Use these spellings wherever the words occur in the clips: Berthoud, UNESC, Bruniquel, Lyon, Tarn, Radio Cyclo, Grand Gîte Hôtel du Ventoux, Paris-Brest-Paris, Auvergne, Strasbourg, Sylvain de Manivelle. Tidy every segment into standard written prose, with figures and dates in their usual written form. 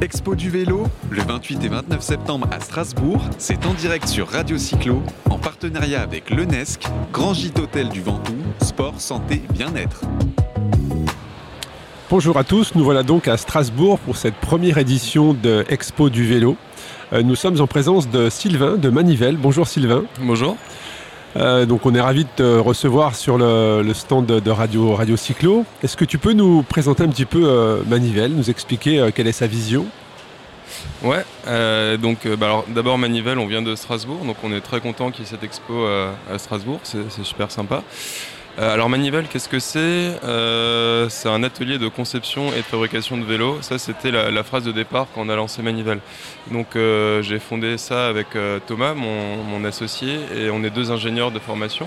Expo du vélo, le 28 et 29 septembre à Strasbourg, c'est en direct sur Radio Cyclo, en partenariat avec l'UNESC, Grand Gîte Hôtel du Ventoux, sport, santé, bien-être. Bonjour à tous, nous voilà donc à Strasbourg pour cette première édition de Expo du vélo. Nous sommes en présence de Sylvain de Manivelle. Bonjour Sylvain. Bonjour. Donc on est ravis de te recevoir sur le stand de Radio Cyclo. Est-ce que tu peux nous présenter un petit peu Manivelle, nous expliquer quelle est sa vision ? Ouais, alors d'abord Manivelle, on vient de Strasbourg, donc on est très content qu'il y ait cette expo à Strasbourg, c'est super sympa. Alors Manivelle, qu'est-ce que c'est ? C'est un atelier de conception et de fabrication de vélos. Ça, c'était la phrase de départ quand on a lancé Manivelle. Donc j'ai fondé ça avec Thomas, mon associé, et on est deux ingénieurs de formation.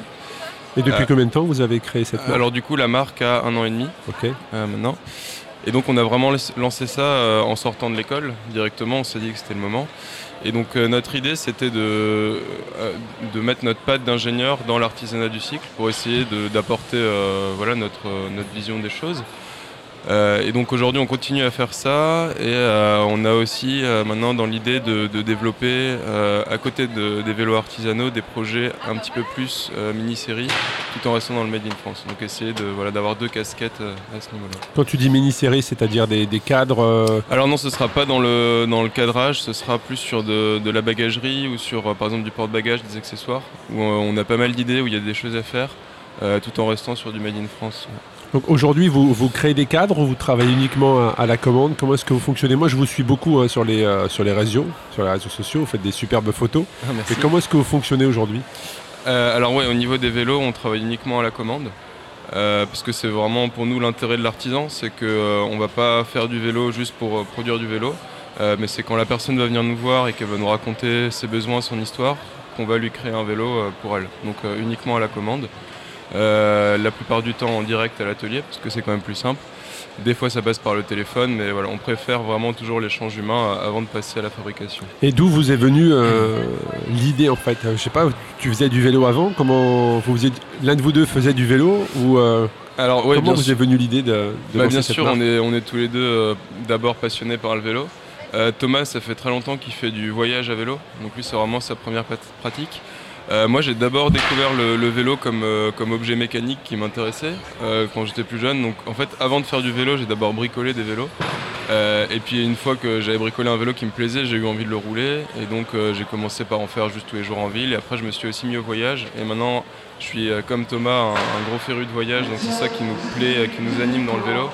Et depuis combien de temps vous avez créé cette marque ? Alors du coup, la marque a 1 an et demi maintenant. Et donc on a vraiment lancé ça en sortant de l'école directement, on s'est dit que c'était le moment. Et donc notre idée c'était de mettre notre patte d'ingénieur dans l'artisanat du cycle pour essayer d'apporter notre vision des choses. Et donc aujourd'hui on continue à faire ça et on a aussi maintenant dans l'idée de développer à côté des vélos artisanaux des projets un petit peu plus mini-série tout en restant dans le Made in France. Donc essayer d'avoir 2 casquettes à ce niveau-là. Quand tu dis mini-série, c'est-à-dire des cadres Alors non, ce ne sera pas dans le cadrage, ce sera plus sur de la bagagerie ou sur par exemple du porte-bagages, des accessoires où on a pas mal d'idées, où il y a des choses à faire tout en restant sur du Made in France. Donc aujourd'hui, vous créez des cadres, vous travaillez uniquement à la commande. Comment est-ce que vous fonctionnez ? Moi, je vous suis beaucoup sur les réseaux sociaux. Vous faites des superbes photos. Ah, merci. Et comment est-ce que vous fonctionnez aujourd'hui ? Alors oui, au niveau des vélos, on travaille uniquement à la commande. Parce que c'est vraiment pour nous l'intérêt de l'artisan. C'est qu'on ne va pas faire du vélo juste pour produire du vélo. Mais c'est quand la personne va venir nous voir et qu'elle va nous raconter ses besoins, son histoire, qu'on va lui créer un vélo pour elle. Donc uniquement à la commande. La plupart du temps en direct à l'atelier parce que c'est quand même plus simple. Des fois ça passe par le téléphone, mais voilà, on préfère vraiment toujours l'échange humain avant de passer à la fabrication. Et d'où vous est venue l'idée en fait ? Je sais pas, tu faisais du vélo avant ? Comment l'un de vous deux faisait du vélo ou Alors, ouais, comment vous est venue l'idée de bien sûr, on est tous les deux d'abord passionnés par le vélo. Thomas, ça fait très longtemps qu'il fait du voyage à vélo, donc lui c'est vraiment sa première pratique. Moi j'ai d'abord découvert le vélo comme objet mécanique qui m'intéressait quand j'étais plus jeune. Donc en fait avant de faire du vélo j'ai d'abord bricolé des vélos et puis une fois que j'avais bricolé un vélo qui me plaisait j'ai eu envie de le rouler et donc j'ai commencé par en faire juste tous les jours en ville et après je me suis aussi mis au voyage et maintenant je suis comme Thomas un gros féru de voyage, donc c'est ça qui nous plaît, qui nous anime dans le vélo.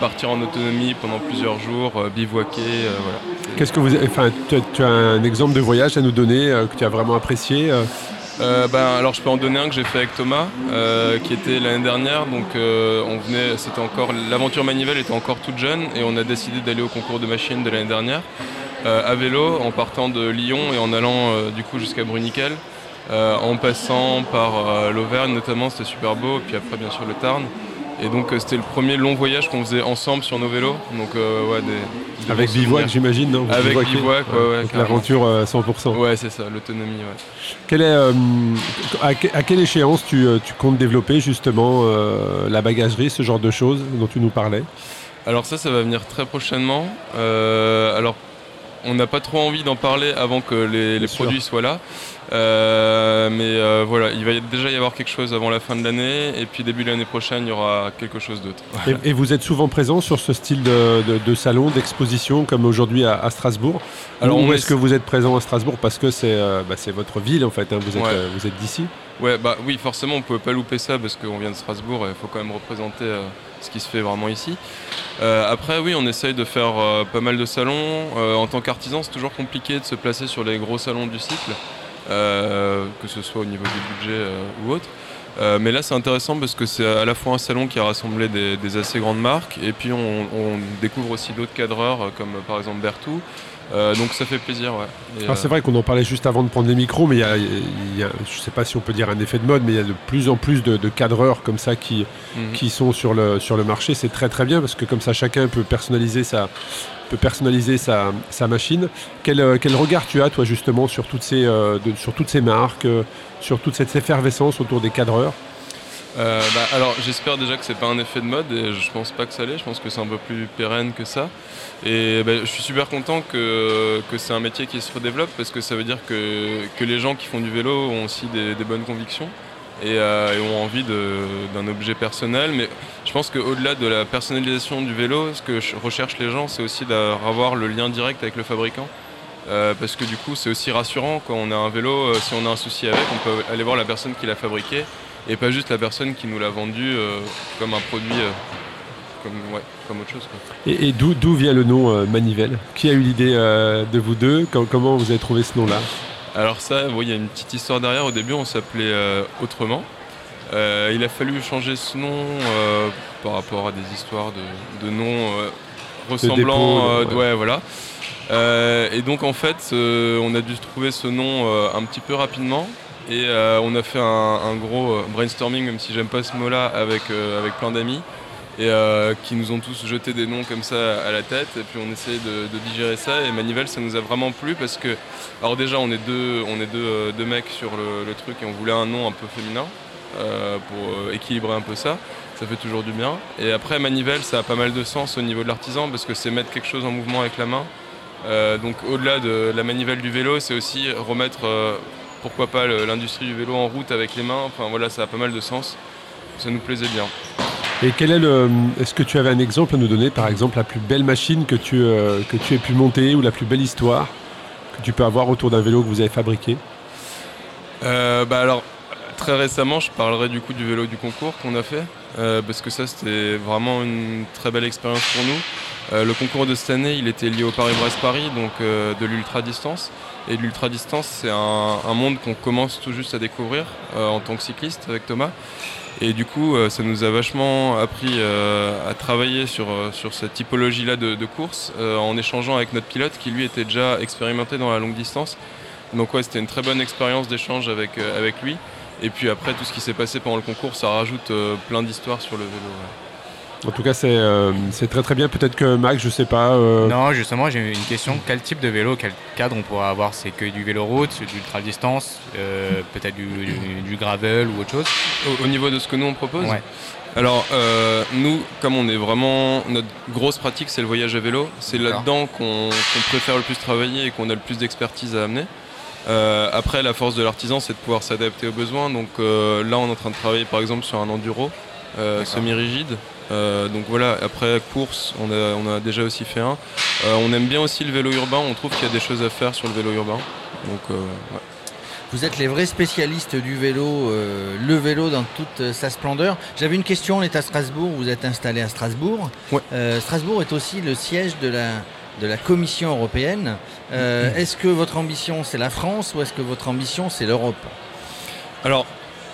Partir en autonomie pendant plusieurs jours, bivouaquer, voilà. Qu'est-ce que tu as un exemple de voyage à nous donner que tu as vraiment apprécié Alors je peux en donner un que j'ai fait avec Thomas, qui était l'année dernière. Donc l'aventure Manivelle était encore toute jeune et on a décidé d'aller au concours de machines de l'année dernière à vélo en partant de Lyon et en allant du coup jusqu'à Bruniquel. En passant par l'Auvergne notamment, c'était super beau, puis après bien sûr le Tarn. Et donc c'était le premier long voyage qu'on faisait ensemble sur nos vélos. Donc avec bivouac j'imagine, non ? Avec bivouac, ouais, l'aventure 100%. Ouais, c'est ça, l'autonomie, ouais. Quelle est, à quelle échéance tu comptes développer justement la bagagerie, ce genre de choses dont tu nous parlais ? Alors ça va venir très prochainement. Alors on n'a pas trop envie d'en parler avant que les produits soient là. Mais il va déjà y avoir quelque chose avant la fin de l'année et puis début de l'année prochaine il y aura quelque chose d'autre. Voilà. Et vous êtes souvent présent sur ce style de salon, d'exposition comme aujourd'hui à Strasbourg. Alors où est-ce que vous êtes présent à Strasbourg parce que c'est votre ville en fait, hein, vous êtes d'ici. Ouais, oui forcément on ne pouvait pas louper ça parce qu'on vient de Strasbourg et il faut quand même représenter ce qui se fait vraiment ici. Après oui on essaye de faire pas mal de salons. En tant qu'artisan c'est toujours compliqué de se placer sur les gros salons du cycle. Que ce soit au niveau du budget ou autre. Mais là c'est intéressant parce que c'est à la fois un salon qui a rassemblé des assez grandes marques et puis on découvre aussi d'autres cadreurs comme par exemple Berthoud. Donc ça fait plaisir, ouais. Alors c'est vrai qu'on en parlait juste avant de prendre les micros, mais il y a je ne sais pas si on peut dire un effet de mode, mais il y a de plus en plus de cadreurs comme ça qui sont sur le marché. C'est très très bien parce que comme ça chacun peut personnaliser sa machine. Quel regard tu as toi justement sur toutes ces marques, sur toute cette effervescence autour des cadreurs ? Alors j'espère déjà que c'est pas un effet de mode et je pense pas que ça l'est, je pense que c'est un peu plus pérenne que ça et je suis super content que c'est un métier qui se redéveloppe parce que ça veut dire que les gens qui font du vélo ont aussi des bonnes convictions et ont envie d'un objet personnel, mais je pense qu'au-delà de la personnalisation du vélo, ce que recherchent les gens c'est aussi d'avoir le lien direct avec le fabricant. Parce que du coup c'est aussi rassurant quand on a un vélo, si on a un souci avec, on peut aller voir la personne qui l'a fabriqué et pas juste la personne qui nous l'a vendu comme un produit, comme autre chose. Quoi. Et d'où vient le nom Manivelle ? Qui a eu l'idée de vous deux ? Comment vous avez trouvé ce nom-là ? Alors ça, il y a une petite histoire derrière. Au début on s'appelait autrement. Il a fallu changer ce nom par rapport à des histoires de noms ressemblants. Voilà. Et donc en fait on a dû trouver ce nom un petit peu rapidement et on a fait un gros brainstorming, même si j'aime pas ce mot là, avec plein d'amis et qui nous ont tous jeté des noms comme ça à la tête et puis on essayait de digérer ça et Manivelle ça nous a vraiment plu parce que alors déjà on est deux mecs sur le truc et on voulait un nom un peu féminin pour équilibrer un peu ça fait toujours du bien et après Manivelle ça a pas mal de sens au niveau de l'artisan parce que c'est mettre quelque chose en mouvement avec la main. Donc au-delà de la manivelle du vélo, c'est aussi remettre, pourquoi pas, l'industrie du vélo en route avec les mains. Enfin voilà, ça a pas mal de sens. Ça nous plaisait bien. Et est-ce que tu avais un exemple à nous donner, par exemple, la plus belle machine que tu aies pu monter ou la plus belle histoire que tu peux avoir autour d'un vélo que vous avez fabriqué ? Alors, très récemment, je parlerai du coup du vélo du concours qu'on a fait. Parce que ça c'était vraiment une très belle expérience pour nous. Le concours de cette année il était lié au Paris-Brest-Paris, donc de l'ultra-distance. Et l'ultra-distance c'est un monde qu'on commence tout juste à découvrir en tant que cycliste avec Thomas. Et du coup ça nous a vachement appris à travailler sur cette typologie là de course en échangeant avec notre pilote qui lui était déjà expérimenté dans la longue distance. Donc ouais, c'était une très bonne expérience d'échange avec lui. Et puis après, tout ce qui s'est passé pendant le concours, ça rajoute plein d'histoires sur le vélo. Ouais. En tout cas, c'est très très bien. Peut-être que Max, je sais pas... Non, justement, j'ai une question. Quel type de vélo, quel cadre on pourra avoir ? C'est que du vélo route, du ultra-distance, peut-être du gravel ou autre chose ? Au niveau de ce que nous, on propose ? Ouais. Alors, nous, comme on est vraiment... Notre grosse pratique, c'est le voyage à vélo. C'est là-dedans qu'on préfère le plus travailler et qu'on a le plus d'expertise à amener. Après la force de l'artisan c'est de pouvoir s'adapter aux besoins, donc là on est en train de travailler par exemple sur un enduro semi-rigide, donc voilà, après course on a déjà aussi fait un, on aime bien aussi le vélo urbain, on trouve qu'il y a des choses à faire sur le vélo urbain, donc ouais. Vous êtes les vrais spécialistes du vélo, le vélo dans toute sa splendeur. J'avais une question, on est à Strasbourg, vous êtes installé à Strasbourg, ouais. Strasbourg est aussi le siège de la Commission européenne. Est-ce que votre ambition c'est la France ou est-ce que votre ambition c'est l'Europe ? Alors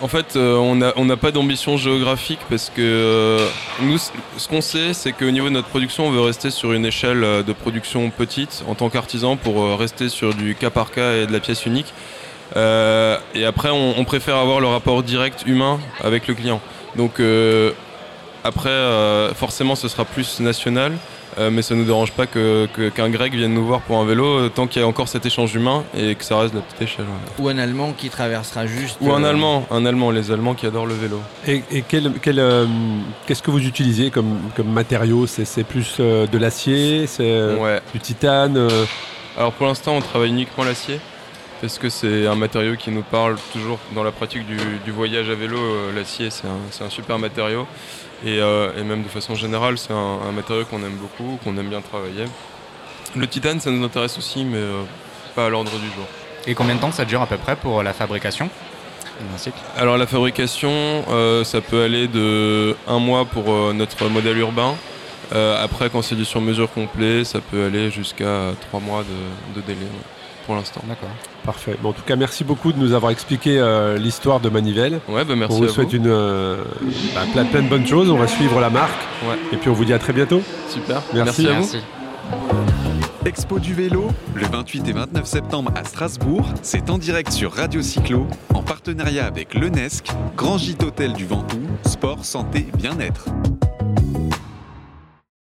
en fait on n'a pas d'ambition géographique parce que nous ce qu'on sait c'est qu'au niveau de notre production on veut rester sur une échelle de production petite en tant qu'artisan pour rester sur du cas par cas et de la pièce unique. Et après on préfère avoir le rapport direct humain avec le client. Donc après forcément ce sera plus national. Mais ça ne nous dérange pas qu'un Grec vienne nous voir pour un vélo tant qu'il y a encore cet échange humain et que ça reste la petite échelle. Ouais. Ou un Allemand qui traversera juste... Ou un Allemand, les Allemands qui adorent le vélo. Et qu'est-ce que vous utilisez comme matériaux ? C'est plus de l'acier, c'est du titane Alors pour l'instant on travaille uniquement l'acier parce que c'est un matériau qui nous parle toujours dans la pratique du voyage à vélo. L'acier c'est un super matériau. Et même de façon générale, c'est un matériau qu'on aime beaucoup, qu'on aime bien travailler. Le titane, ça nous intéresse aussi, mais pas à l'ordre du jour. Et combien de temps ça dure à peu près pour la fabrication d'un cycle ? Alors la fabrication, ça peut aller de 1 mois pour notre modèle urbain. Après, quand c'est du sur-mesure complet, ça peut aller jusqu'à 3 mois de délai. Ouais. Pour l'instant. D'accord. Parfait. Bon, en tout cas, merci beaucoup de nous avoir expliqué l'histoire de Manivelle. Ouais, merci. On vous souhaite plein de bonnes choses. On va suivre la marque. Ouais. Et puis on vous dit à très bientôt. Super. Merci à vous. Merci. Expo du vélo, le 28 et 29 septembre à Strasbourg. C'est en direct sur Radio Cyclo, en partenariat avec l'UNESC, Grand Gîte Hôtel du Ventoux, Sport, Santé, Bien-être.